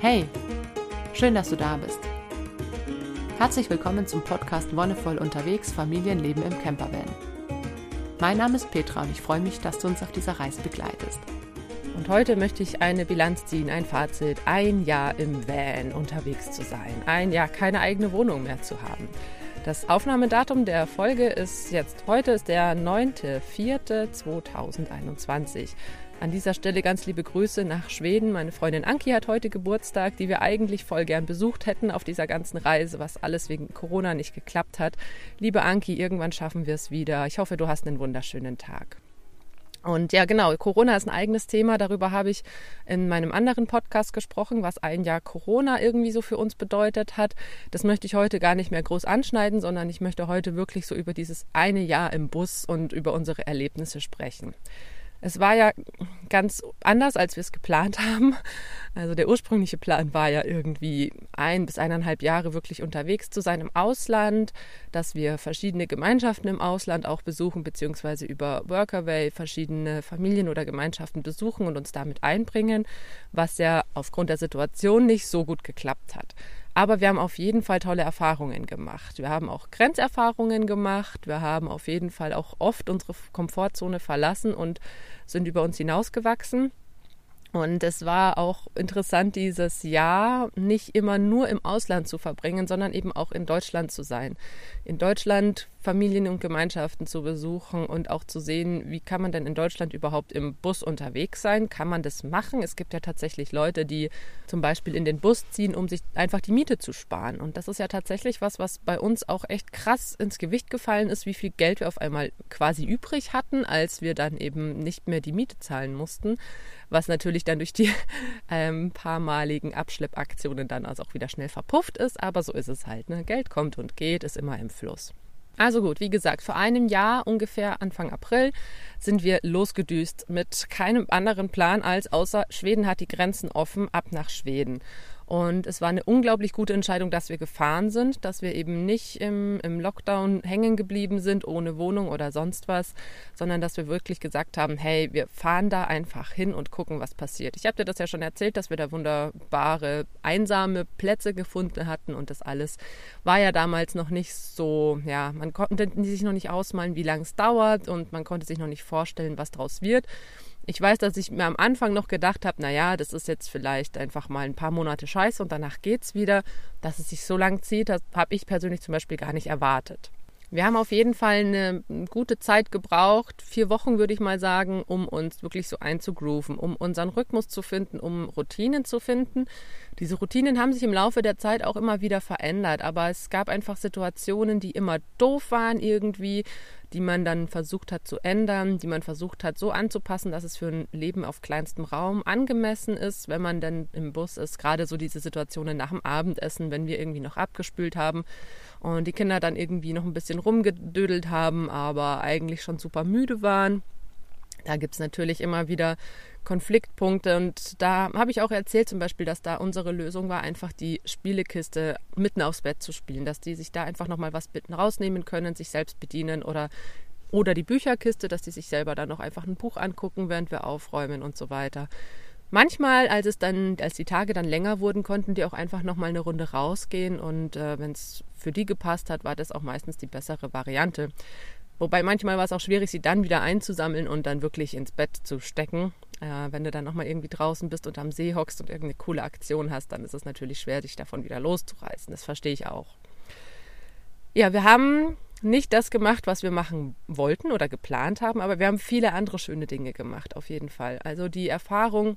Hey, schön, dass du da bist. Herzlich willkommen zum Podcast Wonnevoll unterwegs, Familienleben im Campervan. Mein Name ist Petra und ich freue mich, dass du uns auf dieser Reise begleitest. Und heute möchte ich eine Bilanz ziehen, ein Fazit, ein Jahr im Van unterwegs zu sein, ein Jahr keine eigene Wohnung mehr zu haben. Das Aufnahmedatum der Folge ist jetzt, heute ist der 9.4.2021. An dieser Stelle ganz liebe Grüße nach Schweden. Meine Freundin Anki hat heute Geburtstag, die wir eigentlich voll gern besucht hätten auf dieser ganzen Reise, was alles wegen Corona nicht geklappt hat. Liebe Anki, irgendwann schaffen wir es wieder. Ich hoffe, du hast einen wunderschönen Tag. Und ja, genau, Corona ist ein eigenes Thema. Darüber habe ich in meinem anderen Podcast gesprochen, was ein Jahr Corona irgendwie so für uns bedeutet hat. Das möchte ich heute gar nicht mehr groß anschneiden, sondern ich möchte heute wirklich so über dieses eine Jahr im Bus und über unsere Erlebnisse sprechen. Es war ja ganz anders, als wir es geplant haben. Also der ursprüngliche Plan war ja irgendwie 1 bis 1,5 Jahre wirklich unterwegs zu sein im Ausland, dass wir verschiedene Gemeinschaften im Ausland auch besuchen, beziehungsweise über Workaway verschiedene Familien oder Gemeinschaften besuchen und uns damit einbringen, was ja aufgrund der Situation nicht so gut geklappt hat. Aber wir haben auf jeden Fall tolle Erfahrungen gemacht. Wir haben auch Grenzerfahrungen gemacht. Wir haben auf jeden Fall auch oft unsere Komfortzone verlassen und sind über uns hinausgewachsen. Und es war auch interessant, dieses Jahr nicht immer nur im Ausland zu verbringen, sondern eben auch in Deutschland zu sein. In Deutschland Familien und Gemeinschaften zu besuchen und auch zu sehen, wie kann man denn in Deutschland überhaupt im Bus unterwegs sein? Kann man das machen? Es gibt ja tatsächlich Leute, die zum Beispiel in den Bus ziehen, um sich einfach die Miete zu sparen. Und das ist ja tatsächlich was, was bei uns auch echt krass ins Gewicht gefallen ist, wie viel Geld wir auf einmal quasi übrig hatten, als wir dann eben nicht mehr die Miete zahlen mussten, was natürlich dann durch die paarmaligen Abschleppaktionen dann also auch wieder schnell verpufft ist. Aber so ist es halt, ne? Geld kommt und geht, ist immer im Fluss. Also gut, wie gesagt, vor einem Jahr, ungefähr Anfang April, sind wir losgedüst mit keinem anderen Plan als, außer Schweden hat die Grenzen offen, ab nach Schweden. Und es war eine unglaublich gute Entscheidung, dass wir gefahren sind, dass wir eben nicht im Lockdown hängen geblieben sind, ohne Wohnung oder sonst was, sondern dass wir wirklich gesagt haben, hey, wir fahren da einfach hin und gucken, was passiert. Ich habe dir das ja schon erzählt, dass wir da wunderbare, einsame Plätze gefunden hatten und das alles war ja damals noch nicht so, ja, man konnte sich noch nicht ausmalen, wie lange es dauert und man konnte sich noch nicht vorstellen, was draus wird. Ich weiß, dass ich mir am Anfang noch gedacht habe, naja, das ist jetzt vielleicht einfach mal ein paar Monate Scheiße und danach geht's wieder. Dass es sich so lang zieht, das habe ich persönlich zum Beispiel gar nicht erwartet. Wir haben auf jeden Fall eine gute Zeit gebraucht, 4 Wochen würde ich mal sagen, um uns wirklich so einzugrooven, um unseren Rhythmus zu finden, um Routinen zu finden. Diese Routinen haben sich im Laufe der Zeit auch immer wieder verändert, aber es gab einfach Situationen, die immer doof waren irgendwie, die man dann versucht hat zu ändern, die man versucht hat so anzupassen, dass es für ein Leben auf kleinstem Raum angemessen ist, wenn man dann im Bus ist, gerade so diese Situationen nach dem Abendessen, wenn wir irgendwie noch abgespült haben und die Kinder dann irgendwie noch ein bisschen rumgedödelt haben, aber eigentlich schon super müde waren. Da gibt es natürlich immer wieder Konfliktpunkte und da habe ich auch erzählt zum Beispiel, dass da unsere Lösung war, einfach die Spielekiste mitten aufs Bett zu spielen, dass die sich da einfach nochmal was rausnehmen können, sich selbst bedienen oder die Bücherkiste, dass die sich selber dann noch einfach ein Buch angucken, während wir aufräumen und so weiter. Manchmal, als die Tage dann länger wurden, konnten die auch einfach nochmal eine Runde rausgehen und wenn es für die gepasst hat, war das auch meistens die bessere Variante. Wobei manchmal war es auch schwierig, sie dann wieder einzusammeln und dann wirklich ins Bett zu stecken. Wenn du dann nochmal irgendwie draußen bist und am See hockst und irgendeine coole Aktion hast, dann ist es natürlich schwer, dich davon wieder loszureißen. Das verstehe ich auch. Ja, wir haben nicht das gemacht, was wir machen wollten oder geplant haben, aber wir haben viele andere schöne Dinge gemacht, auf jeden Fall. Also die Erfahrung,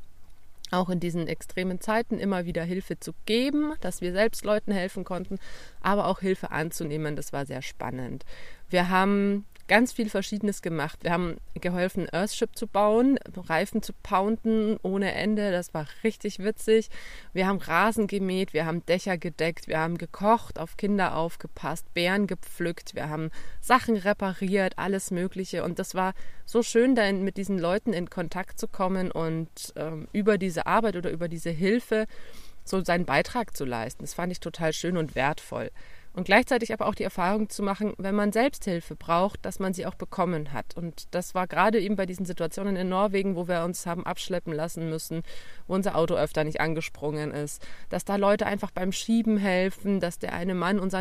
auch in diesen extremen Zeiten immer wieder Hilfe zu geben, dass wir selbst Leuten helfen konnten, aber auch Hilfe anzunehmen, das war sehr spannend. Wir haben ganz viel Verschiedenes gemacht. Wir haben geholfen, Earthship zu bauen, Reifen zu pounden ohne Ende. Das war richtig witzig. Wir haben Rasen gemäht, wir haben Dächer gedeckt, wir haben gekocht, auf Kinder aufgepasst, Beeren gepflückt, wir haben Sachen repariert, alles Mögliche. Und das war so schön, da mit diesen Leuten in Kontakt zu kommen und über diese Arbeit oder über diese Hilfe so seinen Beitrag zu leisten. Das fand ich total schön und wertvoll. Und gleichzeitig aber auch die Erfahrung zu machen, wenn man Selbsthilfe braucht, dass man sie auch bekommen hat. Und das war gerade eben bei diesen Situationen in Norwegen, wo wir uns haben abschleppen lassen müssen, wo unser Auto öfter nicht angesprungen ist, dass da Leute einfach beim Schieben helfen, dass der eine Mann uns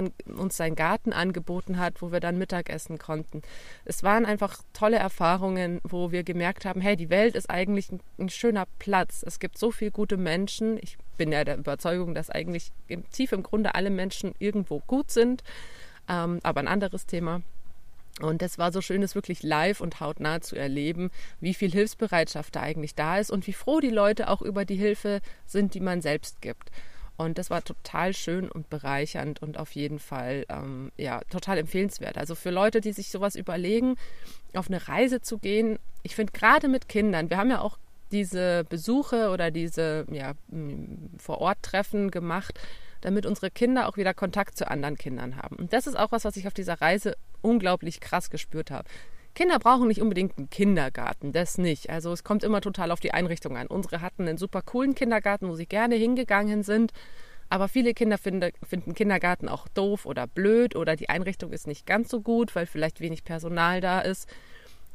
seinen Garten angeboten hat, wo wir dann Mittagessen konnten. Es waren einfach tolle Erfahrungen, wo wir gemerkt haben, hey, die Welt ist eigentlich ein schöner Platz. Es gibt so viele gute Menschen. Ich bin ja der Überzeugung, dass eigentlich tief im Grunde alle Menschen irgendwo gut sind, aber ein anderes Thema. Und es war so schön, das wirklich live und hautnah zu erleben, wie viel Hilfsbereitschaft da eigentlich da ist und wie froh die Leute auch über die Hilfe sind, die man selbst gibt. Und das war total schön und bereichernd und auf jeden Fall total empfehlenswert. Also für Leute, die sich sowas überlegen, auf eine Reise zu gehen, ich finde gerade mit Kindern, wir haben ja auch diese Besuche oder diese Vor-Ort-Treffen gemacht, damit unsere Kinder auch wieder Kontakt zu anderen Kindern haben. Und das ist auch was ich auf dieser Reise unglaublich krass gespürt habe. Kinder brauchen nicht unbedingt einen Kindergarten, das nicht. Also es kommt immer total auf die Einrichtung an. Unsere hatten einen super coolen Kindergarten, wo sie gerne hingegangen sind. Aber viele Kinder finden Kindergarten auch doof oder blöd oder die Einrichtung ist nicht ganz so gut, weil vielleicht wenig Personal da ist.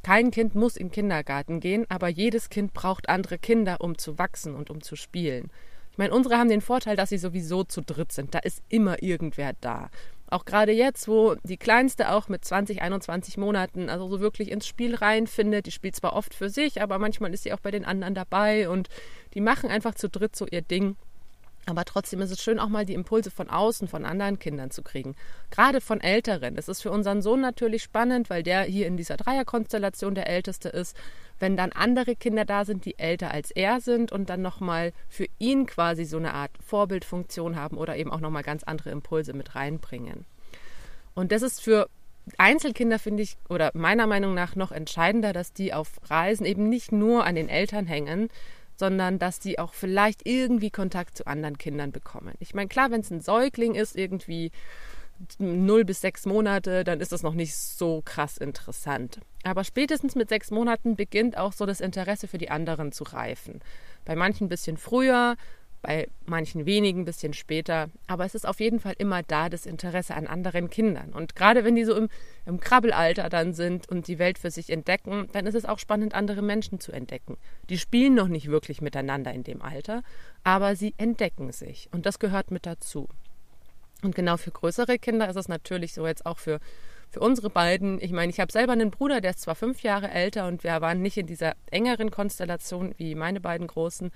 Kein Kind muss in den Kindergarten gehen, aber jedes Kind braucht andere Kinder, um zu wachsen und um zu spielen. Ich meine, unsere haben den Vorteil, dass sie sowieso zu dritt sind. Da ist immer irgendwer da. Auch gerade jetzt, wo die Kleinste auch mit 20, 21 Monaten also so wirklich ins Spiel reinfindet. Die spielt zwar oft für sich, aber manchmal ist sie auch bei den anderen dabei und die machen einfach zu dritt so ihr Ding. Aber trotzdem ist es schön, auch mal die Impulse von außen, von anderen Kindern zu kriegen. Gerade von Älteren. Es ist für unseren Sohn natürlich spannend, weil der hier in dieser Dreierkonstellation der Älteste ist. Wenn dann andere Kinder da sind, die älter als er sind und dann nochmal für ihn quasi so eine Art Vorbildfunktion haben oder eben auch nochmal ganz andere Impulse mit reinbringen. Und das ist für Einzelkinder, finde ich, oder meiner Meinung nach noch entscheidender, dass die auf Reisen eben nicht nur an den Eltern hängen, sondern dass die auch vielleicht irgendwie Kontakt zu anderen Kindern bekommen. Ich meine, klar, wenn es ein Säugling ist, irgendwie 0 bis 6 Monate, dann ist das noch nicht so krass interessant. Aber spätestens mit 6 Monaten beginnt auch so das Interesse für die anderen zu reifen. Bei manchen ein bisschen früher, bei manchen wenigen ein bisschen später. Aber es ist auf jeden Fall immer da, das Interesse an anderen Kindern. Und gerade wenn die so im Krabbelalter dann sind und die Welt für sich entdecken, dann ist es auch spannend, andere Menschen zu entdecken. Die spielen noch nicht wirklich miteinander in dem Alter, aber sie entdecken sich. Und das gehört mit dazu. Und genau für größere Kinder ist es natürlich so jetzt auch für unsere beiden. Ich meine, ich habe selber einen Bruder, der ist zwar 5 Jahre älter und wir waren nicht in dieser engeren Konstellation wie meine beiden Großen,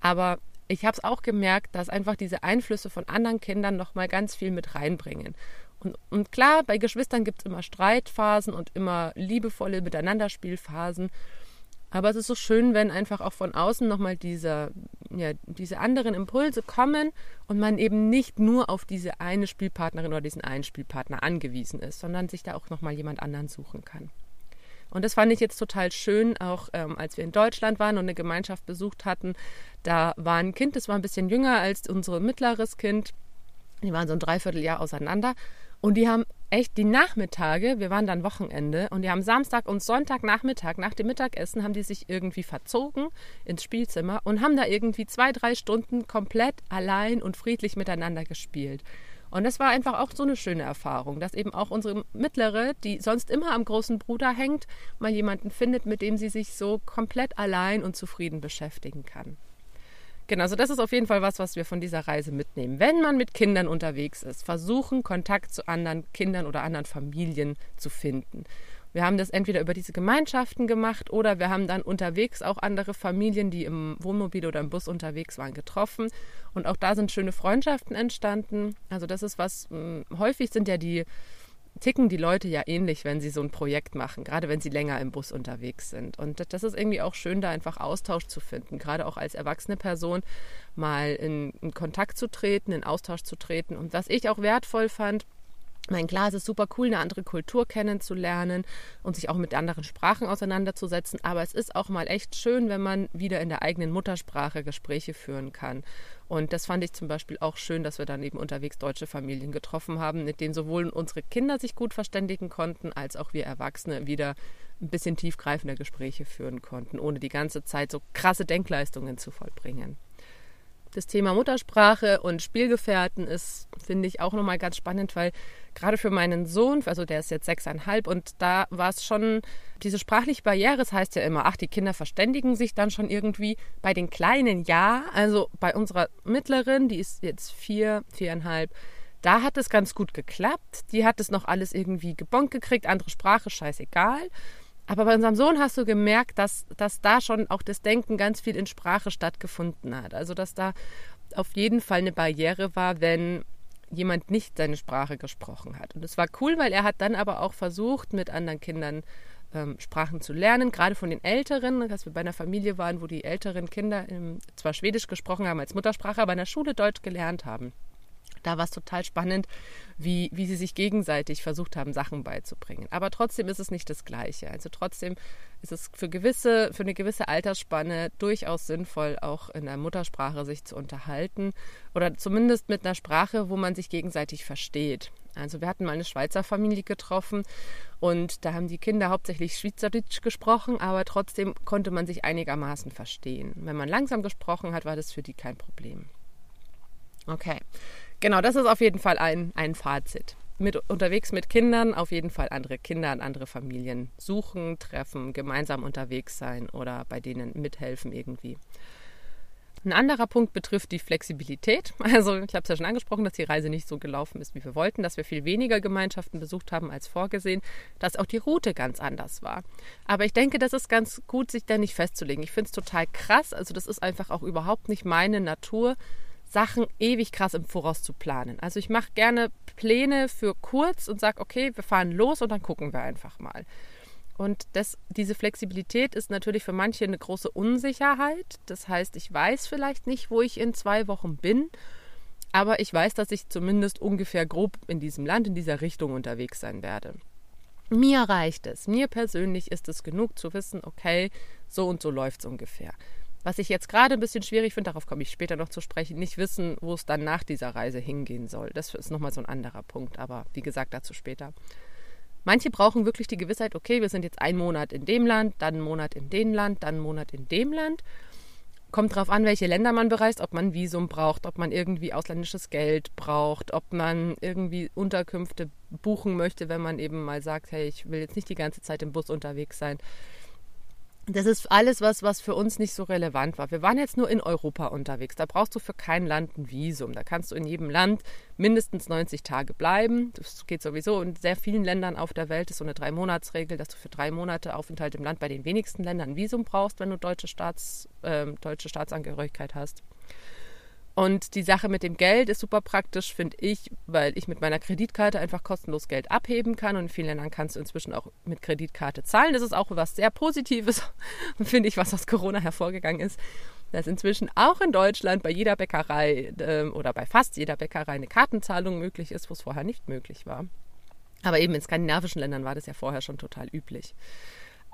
aber ich habe es auch gemerkt, dass einfach diese Einflüsse von anderen Kindern nochmal ganz viel mit reinbringen. Und klar, bei Geschwistern gibt es immer Streitphasen und immer liebevolle Miteinanderspielphasen. Aber es ist so schön, wenn einfach auch von außen nochmal diese anderen Impulse kommen und man eben nicht nur auf diese eine Spielpartnerin oder diesen einen Spielpartner angewiesen ist, sondern sich da auch nochmal jemand anderen suchen kann. Und das fand ich jetzt total schön, auch als wir in Deutschland waren und eine Gemeinschaft besucht hatten. Da war ein Kind, das war ein bisschen jünger als unser mittleres Kind. Die waren so ein Dreivierteljahr auseinander. Und die haben echt die Nachmittage, wir waren dann Wochenende, und die haben Samstag und Sonntagnachmittag nach dem Mittagessen haben die sich irgendwie verzogen ins Spielzimmer und haben da irgendwie 2-3 Stunden komplett allein und friedlich miteinander gespielt. Und das war einfach auch so eine schöne Erfahrung, dass eben auch unsere Mittlere, die sonst immer am großen Bruder hängt, mal jemanden findet, mit dem sie sich so komplett allein und zufrieden beschäftigen kann. Genau, also das ist auf jeden Fall was wir von dieser Reise mitnehmen. Wenn man mit Kindern unterwegs ist, versuchen, Kontakt zu anderen Kindern oder anderen Familien zu finden. Wir haben das entweder über diese Gemeinschaften gemacht oder wir haben dann unterwegs auch andere Familien, die im Wohnmobil oder im Bus unterwegs waren, getroffen. Und auch da sind schöne Freundschaften entstanden. Also das ist was, häufig ticken die Leute ja ähnlich, wenn sie so ein Projekt machen, gerade wenn sie länger im Bus unterwegs sind. Und das ist irgendwie auch schön, da einfach Austausch zu finden, gerade auch als erwachsene Person mal in Kontakt zu treten, in Austausch zu treten. Und was ich auch wertvoll fand, klar, es ist super cool, eine andere Kultur kennenzulernen und sich auch mit anderen Sprachen auseinanderzusetzen, aber es ist auch mal echt schön, wenn man wieder in der eigenen Muttersprache Gespräche führen kann. Und das fand ich zum Beispiel auch schön, dass wir dann eben unterwegs deutsche Familien getroffen haben, mit denen sowohl unsere Kinder sich gut verständigen konnten, als auch wir Erwachsene wieder ein bisschen tiefgreifende Gespräche führen konnten, ohne die ganze Zeit so krasse Denkleistungen zu vollbringen. Das Thema Muttersprache und Spielgefährten ist, finde ich, auch nochmal ganz spannend, weil gerade für meinen Sohn, also der ist jetzt 6,5 und da war es schon, diese sprachliche Barriere, das heißt ja immer, ach, die Kinder verständigen sich dann schon irgendwie. Bei den Kleinen ja, also bei unserer Mittleren, die ist jetzt 4,5, da hat es ganz gut geklappt. Die hat es noch alles irgendwie gebongt gekriegt, andere Sprache, scheißegal. Aber bei unserem Sohn hast du gemerkt, dass da schon auch das Denken ganz viel in Sprache stattgefunden hat. Also dass da auf jeden Fall eine Barriere war, wenn jemand nicht seine Sprache gesprochen hat. Und es war cool, weil er hat dann aber auch versucht, mit anderen Kindern Sprachen zu lernen, gerade von den Älteren, dass wir bei einer Familie waren, wo die älteren Kinder zwar Schwedisch gesprochen haben als Muttersprache, aber in der Schule Deutsch gelernt haben. Da war es total spannend, wie sie sich gegenseitig versucht haben, Sachen beizubringen. Aber trotzdem ist es nicht das Gleiche. Also trotzdem ist es für eine gewisse Altersspanne durchaus sinnvoll, auch in der Muttersprache sich zu unterhalten oder zumindest mit einer Sprache, wo man sich gegenseitig versteht. Also wir hatten mal eine Schweizer Familie getroffen und da haben die Kinder hauptsächlich Schweizerdeutsch gesprochen, aber trotzdem konnte man sich einigermaßen verstehen. Wenn man langsam gesprochen hat, war das für die kein Problem. Okay, genau, das ist auf jeden Fall ein Fazit. Unterwegs mit Kindern, auf jeden Fall andere Kinder und andere Familien suchen, treffen, gemeinsam unterwegs sein oder bei denen mithelfen irgendwie. Ein anderer Punkt betrifft die Flexibilität. Also ich habe es ja schon angesprochen, dass die Reise nicht so gelaufen ist, wie wir wollten, dass wir viel weniger Gemeinschaften besucht haben als vorgesehen, dass auch die Route ganz anders war. Aber ich denke, das ist ganz gut, sich da nicht festzulegen. Ich finde es total krass, also das ist einfach auch überhaupt nicht meine Natur, Sachen ewig krass im Voraus zu planen. Also ich mache gerne Pläne für kurz und sage, okay, wir fahren los und dann gucken wir einfach mal. Und diese Flexibilität ist natürlich für manche eine große Unsicherheit. Das heißt, ich weiß vielleicht nicht, wo ich in 2 Wochen bin, aber ich weiß, dass ich zumindest ungefähr grob in diesem Land, in dieser Richtung unterwegs sein werde. Mir reicht es. Mir persönlich ist es genug zu wissen, okay, so und so läuft es ungefähr. Was ich jetzt gerade ein bisschen schwierig finde, darauf komme ich später noch zu sprechen, nicht wissen, wo es dann nach dieser Reise hingehen soll. Das ist nochmal so ein anderer Punkt, aber wie gesagt, dazu später. Manche brauchen wirklich die Gewissheit, okay, wir sind jetzt 1 Monat in dem Land, dann 1 Monat in dem Land, dann 1 Monat in dem Land. Kommt drauf an, welche Länder man bereist, ob man ein Visum braucht, ob man irgendwie ausländisches Geld braucht, ob man irgendwie Unterkünfte buchen möchte, wenn man eben mal sagt, hey, ich will jetzt nicht die ganze Zeit im Bus unterwegs sein. Das ist alles was für uns nicht so relevant war. Wir waren jetzt nur in Europa unterwegs. Da brauchst du für kein Land ein Visum. Da kannst du in jedem Land mindestens 90 Tage bleiben. Das geht sowieso. In sehr vielen Ländern auf der Welt ist so eine 3-Monats-Regel, dass du für 3 Monate Aufenthalt im Land bei den wenigsten Ländern ein Visum brauchst, wenn du deutsche Staatsangehörigkeit hast. Und die Sache mit dem Geld ist super praktisch, finde ich, weil ich mit meiner Kreditkarte einfach kostenlos Geld abheben kann. Und in vielen Ländern kannst du inzwischen auch mit Kreditkarte zahlen. Das ist auch was sehr Positives, finde ich, was aus Corona hervorgegangen ist, dass inzwischen auch in Deutschland bei jeder Bäckerei oder bei fast jeder Bäckerei eine Kartenzahlung möglich ist, wo es vorher nicht möglich war. Aber eben in skandinavischen Ländern war das ja vorher schon total üblich.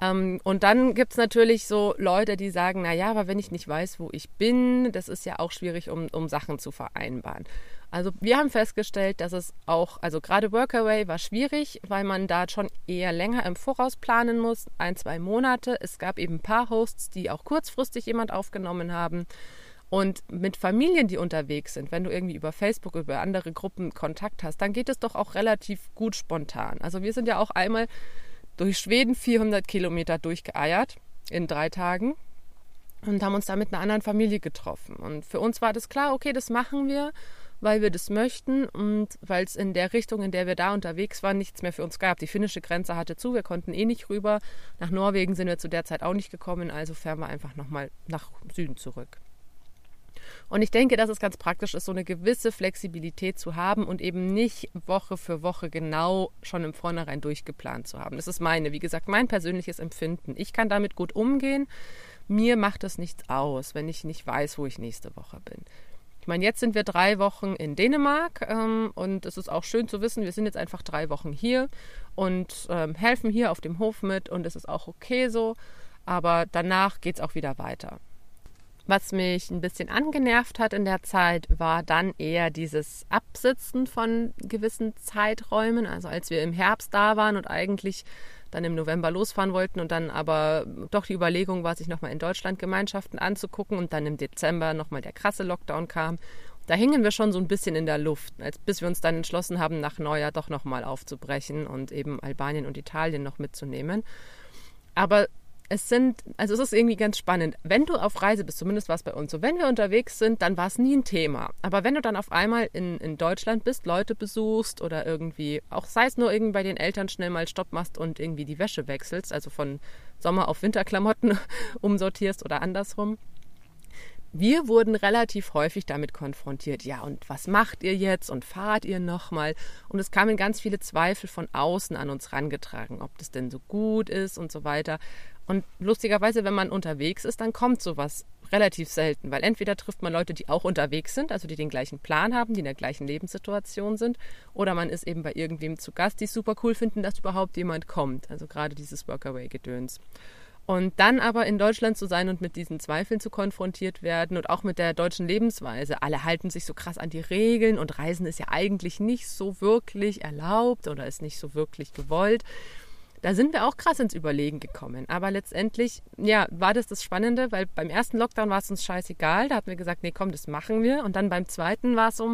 Und dann gibt es natürlich so Leute, die sagen, naja, aber wenn ich nicht weiß, wo ich bin, das ist ja auch schwierig, um Sachen zu vereinbaren. Also wir haben festgestellt, dass es auch, also gerade Workaway war schwierig, weil man da schon eher länger im Voraus planen muss, 1-2 Monate. Es gab eben ein paar Hosts, die auch kurzfristig jemand aufgenommen haben. Und mit Familien, die unterwegs sind, wenn du irgendwie über Facebook, über andere Gruppen Kontakt hast, dann geht es doch auch relativ gut spontan. Also wir sind ja auch einmal durch Schweden 400 Kilometer durchgeeiert in 3 Tagen und haben uns da mit einer anderen Familie getroffen. Und für uns war das klar, okay, das machen wir, weil wir das möchten und weil es in der Richtung, in der wir da unterwegs waren, nichts mehr für uns gab. Die finnische Grenze hatte zu, wir konnten eh nicht rüber. Nach Norwegen sind wir zu der Zeit auch nicht gekommen, also fahren wir einfach nochmal nach Süden zurück. Und ich denke, dass es ganz praktisch ist, so eine gewisse Flexibilität zu haben und eben nicht Woche für Woche genau schon im Vornherein durchgeplant zu haben. Das ist mein persönliches Empfinden. Ich kann damit gut umgehen. Mir macht das nichts aus, wenn ich nicht weiß, wo ich nächste Woche bin. Ich meine, jetzt sind wir 3 Wochen in Dänemark und es ist auch schön zu wissen, wir sind jetzt einfach 3 Wochen hier und helfen hier auf dem Hof mit und es ist auch okay so, aber danach geht es auch wieder weiter. Was mich ein bisschen angenervt hat in der Zeit, war dann eher dieses Absitzen von gewissen Zeiträumen. Also als wir im Herbst da waren und eigentlich dann im November losfahren wollten und dann aber doch die Überlegung war, sich nochmal in Deutschland Gemeinschaften anzugucken und dann im Dezember nochmal der krasse Lockdown kam. Da hingen wir schon so ein bisschen in der Luft, bis wir uns dann entschlossen haben, nach Neujahr doch nochmal aufzubrechen und eben Albanien und Italien noch mitzunehmen. Aber es ist irgendwie ganz spannend. Wenn du auf Reise bist, zumindest war es bei uns so, wenn wir unterwegs sind, dann war es nie ein Thema. Aber wenn du dann auf einmal in Deutschland bist, Leute besuchst oder irgendwie, auch sei es nur irgendwie bei den Eltern schnell mal Stopp machst und irgendwie die Wäsche wechselst, also von Sommer auf Winterklamotten umsortierst oder andersrum. Wir wurden relativ häufig damit konfrontiert, ja und was macht ihr jetzt und fahrt ihr nochmal? Und es kamen ganz viele Zweifel von außen an uns herangetragen, ob das denn so gut ist und so weiter. Und lustigerweise, wenn man unterwegs ist, dann kommt sowas relativ selten, weil entweder trifft man Leute, die auch unterwegs sind, also die den gleichen Plan haben, die in der gleichen Lebenssituation sind, oder man ist eben bei irgendwem zu Gast, die es super cool finden, dass überhaupt jemand kommt, also gerade dieses Workaway-Gedöns. Und dann aber in Deutschland zu sein und mit diesen Zweifeln zu konfrontiert werden und auch mit der deutschen Lebensweise. Alle halten sich so krass an die Regeln und Reisen ist ja eigentlich nicht so wirklich erlaubt oder ist nicht so wirklich gewollt. Da sind wir auch krass ins Überlegen gekommen. Aber letztendlich, ja, war das Spannende, weil beim ersten Lockdown war es uns scheißegal. Da hatten wir gesagt, nee, komm, das machen wir. Und dann beim zweiten war es so,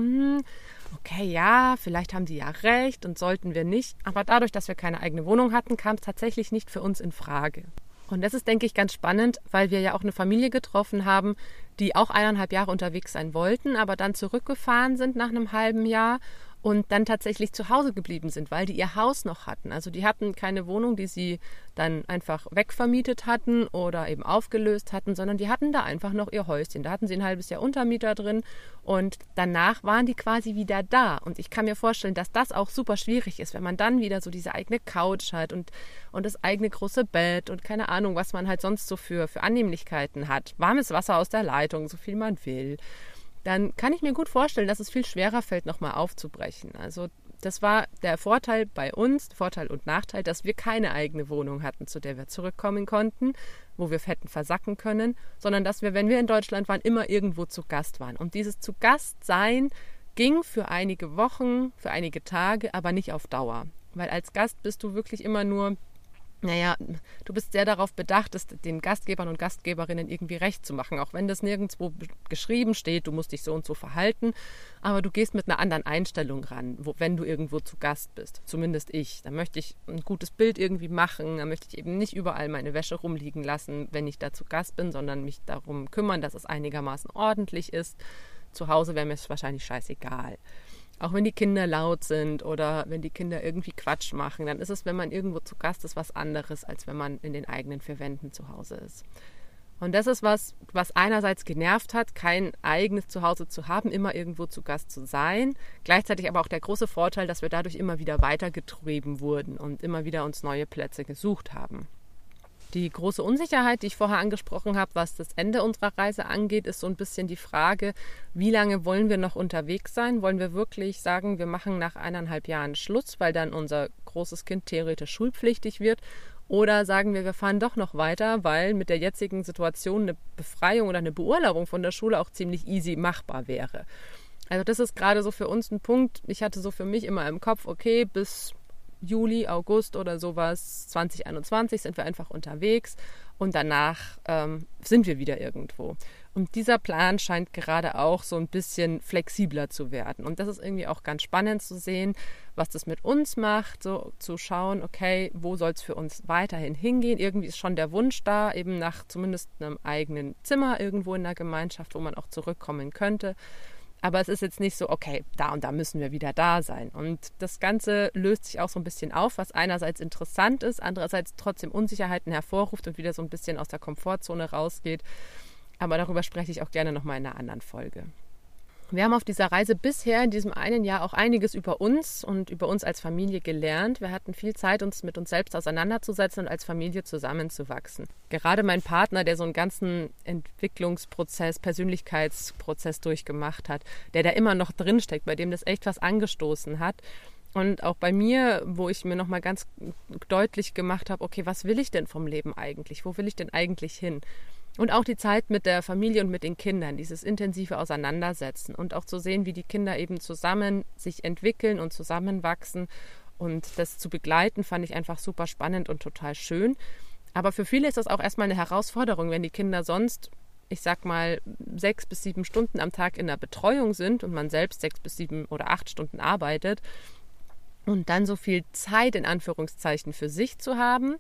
okay, ja, vielleicht haben die ja recht und sollten wir nicht. Aber dadurch, dass wir keine eigene Wohnung hatten, kam es tatsächlich nicht für uns in Frage. Und das ist, denke ich, ganz spannend, weil wir ja auch eine Familie getroffen haben, die auch 1,5 Jahre unterwegs sein wollten, aber dann zurückgefahren sind nach einem halben Jahr und dann tatsächlich zu Hause geblieben sind, weil die ihr Haus noch hatten. Also die hatten keine Wohnung, die sie dann einfach wegvermietet hatten oder eben aufgelöst hatten, sondern die hatten da einfach noch ihr Häuschen. Da hatten sie ein halbes Jahr Untermieter drin und danach waren die quasi wieder da. Und ich kann mir vorstellen, dass das auch super schwierig ist, wenn man dann wieder so diese eigene Couch hat und das eigene große Bett und keine Ahnung, was man halt sonst so für Annehmlichkeiten hat. Warmes Wasser aus der Leitung, so viel man will. Dann kann ich mir gut vorstellen, dass es viel schwerer fällt, nochmal aufzubrechen. Also das war der Vorteil bei uns, Vorteil und Nachteil, dass wir keine eigene Wohnung hatten, zu der wir zurückkommen konnten, wo wir hätten versacken können, sondern dass wir, wenn wir in Deutschland waren, immer irgendwo zu Gast waren. Und dieses zu Gast sein ging für einige Wochen, für einige Tage, aber nicht auf Dauer. Weil als Gast bist du wirklich immer nur... Naja, du bist sehr darauf bedacht, es den Gastgebern und Gastgeberinnen irgendwie recht zu machen, auch wenn das nirgendwo geschrieben steht, du musst dich so und so verhalten, aber du gehst mit einer anderen Einstellung ran, wenn du irgendwo zu Gast bist, zumindest ich. Da möchte ich ein gutes Bild irgendwie machen, da möchte ich eben nicht überall meine Wäsche rumliegen lassen, wenn ich da zu Gast bin, sondern mich darum kümmern, dass es einigermaßen ordentlich ist. Zu Hause wäre mir es wahrscheinlich scheißegal. Auch wenn die Kinder laut sind oder wenn die Kinder irgendwie Quatsch machen, dann ist es, wenn man irgendwo zu Gast ist, was anderes, als wenn man in den eigenen vier Wänden zu Hause ist. Und das ist was, was einerseits genervt hat, kein eigenes Zuhause zu haben, immer irgendwo zu Gast zu sein. Gleichzeitig aber auch der große Vorteil, dass wir dadurch immer wieder weitergetrieben wurden und immer wieder uns neue Plätze gesucht haben. Die große Unsicherheit, die ich vorher angesprochen habe, was das Ende unserer Reise angeht, ist so ein bisschen die Frage, wie lange wollen wir noch unterwegs sein? Wollen wir wirklich sagen, wir machen nach 1,5 Jahren Schluss, weil dann unser großes Kind theoretisch schulpflichtig wird? Oder sagen wir fahren doch noch weiter, weil mit der jetzigen Situation eine Befreiung oder eine Beurlaubung von der Schule auch ziemlich easy machbar wäre? Also das ist gerade so für uns ein Punkt. Ich hatte so für mich immer im Kopf, okay, bis... Juli, August oder sowas, 2021 sind wir einfach unterwegs und danach sind wir wieder irgendwo. Und dieser Plan scheint gerade auch so ein bisschen flexibler zu werden. Und das ist irgendwie auch ganz spannend zu sehen, was das mit uns macht, so zu schauen, okay, wo soll es für uns weiterhin hingehen? Irgendwie ist schon der Wunsch da, eben nach zumindest einem eigenen Zimmer irgendwo in einer Gemeinschaft, wo man auch zurückkommen könnte. Aber es ist jetzt nicht so, okay, da und da müssen wir wieder da sein. Und das Ganze löst sich auch so ein bisschen auf, was einerseits interessant ist, andererseits trotzdem Unsicherheiten hervorruft und wieder so ein bisschen aus der Komfortzone rausgeht. Aber darüber spreche ich auch gerne nochmal in einer anderen Folge. Wir haben auf dieser Reise bisher in diesem einen Jahr auch einiges über uns und über uns als Familie gelernt. Wir hatten viel Zeit, uns mit uns selbst auseinanderzusetzen und als Familie zusammenzuwachsen. Gerade mein Partner, der so einen ganzen Entwicklungsprozess, Persönlichkeitsprozess durchgemacht hat, der da immer noch drinsteckt, bei dem das echt was angestoßen hat. Und auch bei mir, wo ich mir nochmal ganz deutlich gemacht habe, okay, was will ich denn vom Leben eigentlich? Wo will ich denn eigentlich hin? Und auch die Zeit mit der Familie und mit den Kindern, dieses intensive Auseinandersetzen und auch zu sehen, wie die Kinder eben zusammen sich entwickeln und zusammenwachsen und das zu begleiten, fand ich einfach super spannend und total schön. Aber für viele ist das auch erstmal eine Herausforderung, wenn die Kinder sonst, ich sag mal, 6 bis 7 Stunden am Tag in der Betreuung sind und man selbst 6 bis 7 oder 8 Stunden arbeitet. Und dann so viel Zeit in Anführungszeichen für sich zu haben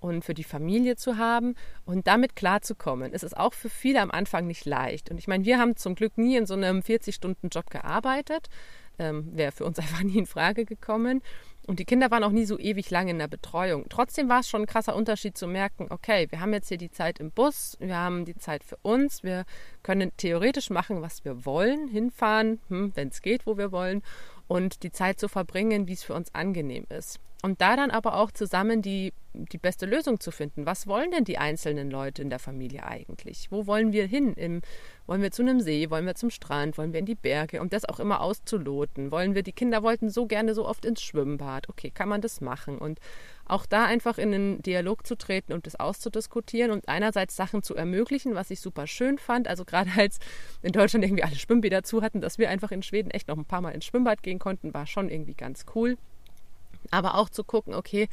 und für die Familie zu haben und damit klarzukommen, ist es auch für viele am Anfang nicht leicht. Und ich meine, wir haben zum Glück nie in so einem 40-Stunden-Job gearbeitet, wäre für uns einfach nie in Frage gekommen. Und die Kinder waren auch nie so ewig lange in der Betreuung. Trotzdem war es schon ein krasser Unterschied zu merken, okay, wir haben jetzt hier die Zeit im Bus, wir haben die Zeit für uns, wir können theoretisch machen, was wir wollen, hinfahren, wenn es geht, wo wir wollen und die Zeit so verbringen, wie es für uns angenehm ist. Und da dann aber auch zusammen die beste Lösung zu finden. Was wollen denn die einzelnen Leute in der Familie eigentlich? Wo wollen wir hin? Wollen wir zu einem See? Wollen wir zum Strand? Wollen wir in die Berge? Um das auch immer auszuloten. Die Kinder wollten so gerne so oft ins Schwimmbad. Okay, kann man das machen? Und auch da einfach in den Dialog zu treten und das auszudiskutieren und einerseits Sachen zu ermöglichen, was ich super schön fand. Also gerade als in Deutschland irgendwie alle Schwimmbäder zu hatten, dass wir einfach in Schweden echt noch ein paar Mal ins Schwimmbad gehen konnten, war schon irgendwie ganz cool. Aber auch zu gucken, okay,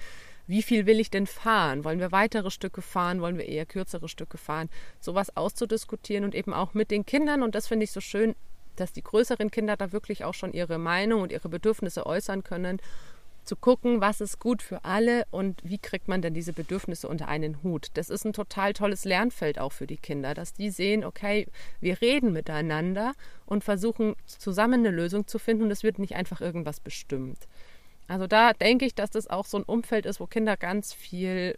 wie viel will ich denn fahren? Wollen wir weitere Stücke fahren? Wollen wir eher kürzere Stücke fahren? Sowas auszudiskutieren und eben auch mit den Kindern. Und das finde ich so schön, dass die größeren Kinder da wirklich auch schon ihre Meinung und ihre Bedürfnisse äußern können. Zu gucken, was ist gut für alle und wie kriegt man denn diese Bedürfnisse unter einen Hut. Das ist ein total tolles Lernfeld auch für die Kinder, dass die sehen, okay, wir reden miteinander und versuchen zusammen eine Lösung zu finden und es wird nicht einfach irgendwas bestimmt. Also da denke ich, dass das auch so ein Umfeld ist, wo Kinder ganz viel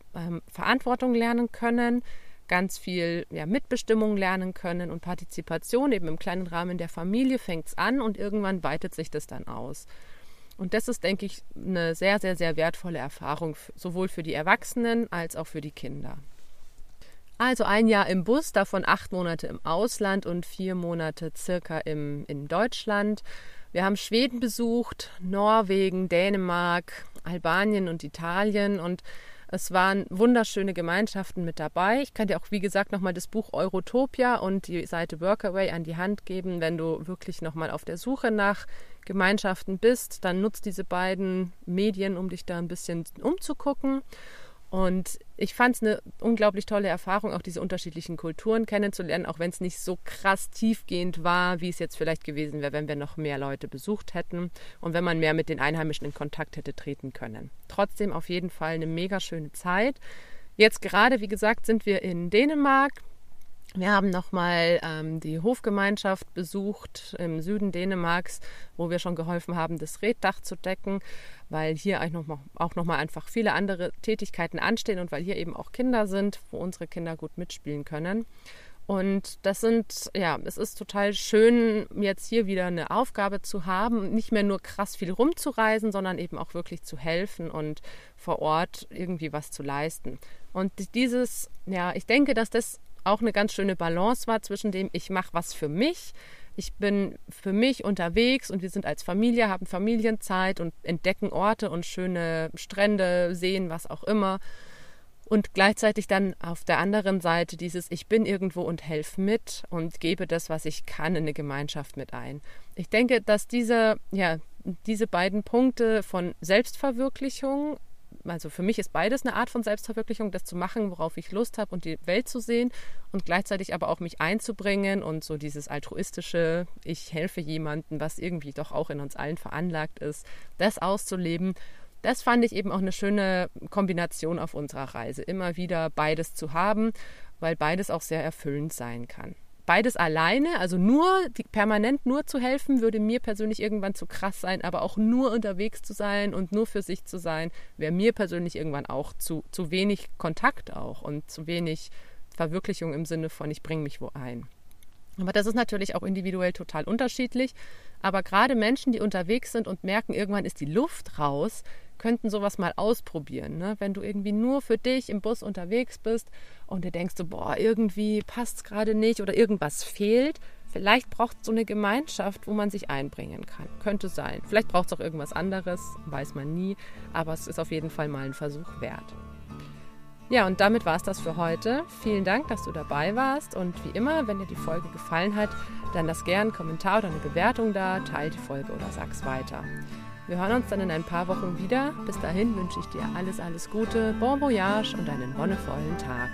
Verantwortung lernen können, ganz viel Mitbestimmung lernen können und Partizipation. Eben im kleinen Rahmen der Familie fängt es an und irgendwann weitet sich das dann aus. Und das ist, denke ich, eine sehr, sehr, sehr wertvolle Erfahrung, sowohl für die Erwachsenen als auch für die Kinder. Also 1 Jahr im Bus, davon 8 Monate im Ausland und 4 Monate circa in Deutschland. Wir haben Schweden besucht, Norwegen, Dänemark, Albanien und Italien und es waren wunderschöne Gemeinschaften mit dabei. Ich kann dir auch, wie gesagt, nochmal das Buch Eurotopia und die Seite Workaway an die Hand geben. Wenn du wirklich nochmal auf der Suche nach Gemeinschaften bist, dann nutz diese beiden Medien, um dich da ein bisschen umzugucken. Und ich fand es eine unglaublich tolle Erfahrung, auch diese unterschiedlichen Kulturen kennenzulernen, auch wenn es nicht so krass tiefgehend war, wie es jetzt vielleicht gewesen wäre, wenn wir noch mehr Leute besucht hätten und wenn man mehr mit den Einheimischen in Kontakt hätte treten können. Trotzdem auf jeden Fall eine mega schöne Zeit. Jetzt gerade, wie gesagt, sind wir in Dänemark. Wir haben nochmal die Hofgemeinschaft besucht im Süden Dänemarks, wo wir schon geholfen haben, das Reetdach zu decken, weil hier auch nochmal einfach viele andere Tätigkeiten anstehen und weil hier eben auch Kinder sind, wo unsere Kinder gut mitspielen können. Und das es ist total schön, jetzt hier wieder eine Aufgabe zu haben, nicht mehr nur krass viel rumzureisen, sondern eben auch wirklich zu helfen und vor Ort irgendwie was zu leisten. Und ich denke, dass das auch eine ganz schöne Balance war zwischen dem, ich mache was für mich, ich bin für mich unterwegs und wir sind als Familie, haben Familienzeit und entdecken Orte und schöne Strände, Seen, was auch immer. Und gleichzeitig dann auf der anderen Seite dieses, ich bin irgendwo und helfe mit und gebe das, was ich kann, in eine Gemeinschaft mit ein. Ich denke, dass diese beiden Punkte von Selbstverwirklichung, also für mich ist beides eine Art von Selbstverwirklichung, das zu machen, worauf ich Lust habe und die Welt zu sehen und gleichzeitig aber auch mich einzubringen und so dieses altruistische, ich helfe jemandem, was irgendwie doch auch in uns allen veranlagt ist, das auszuleben. Das fand ich eben auch eine schöne Kombination auf unserer Reise, immer wieder beides zu haben, weil beides auch sehr erfüllend sein kann. Beides alleine, also permanent nur zu helfen, würde mir persönlich irgendwann zu krass sein, aber auch nur unterwegs zu sein und nur für sich zu sein, wäre mir persönlich irgendwann auch zu wenig Kontakt auch und zu wenig Verwirklichung im Sinne von, ich bringe mich wo ein. Aber das ist natürlich auch individuell total unterschiedlich, aber gerade Menschen, die unterwegs sind und merken, irgendwann ist die Luft raus, könnten sowas mal ausprobieren, ne? Wenn du irgendwie nur für dich im Bus unterwegs bist und dir denkst, irgendwie passt es gerade nicht oder irgendwas fehlt, vielleicht braucht es so eine Gemeinschaft, wo man sich einbringen kann. Könnte sein. Vielleicht braucht es auch irgendwas anderes, weiß man nie, aber es ist auf jeden Fall mal ein Versuch wert. Ja, und damit war es das für heute. Vielen Dank, dass du dabei warst. Und wie immer, wenn dir die Folge gefallen hat, dann lass gerne einen Kommentar oder eine Bewertung da, teile die Folge oder sag's weiter. Wir hören uns dann in ein paar Wochen wieder. Bis dahin wünsche ich dir alles Gute, bon voyage und einen wonnevollen Tag.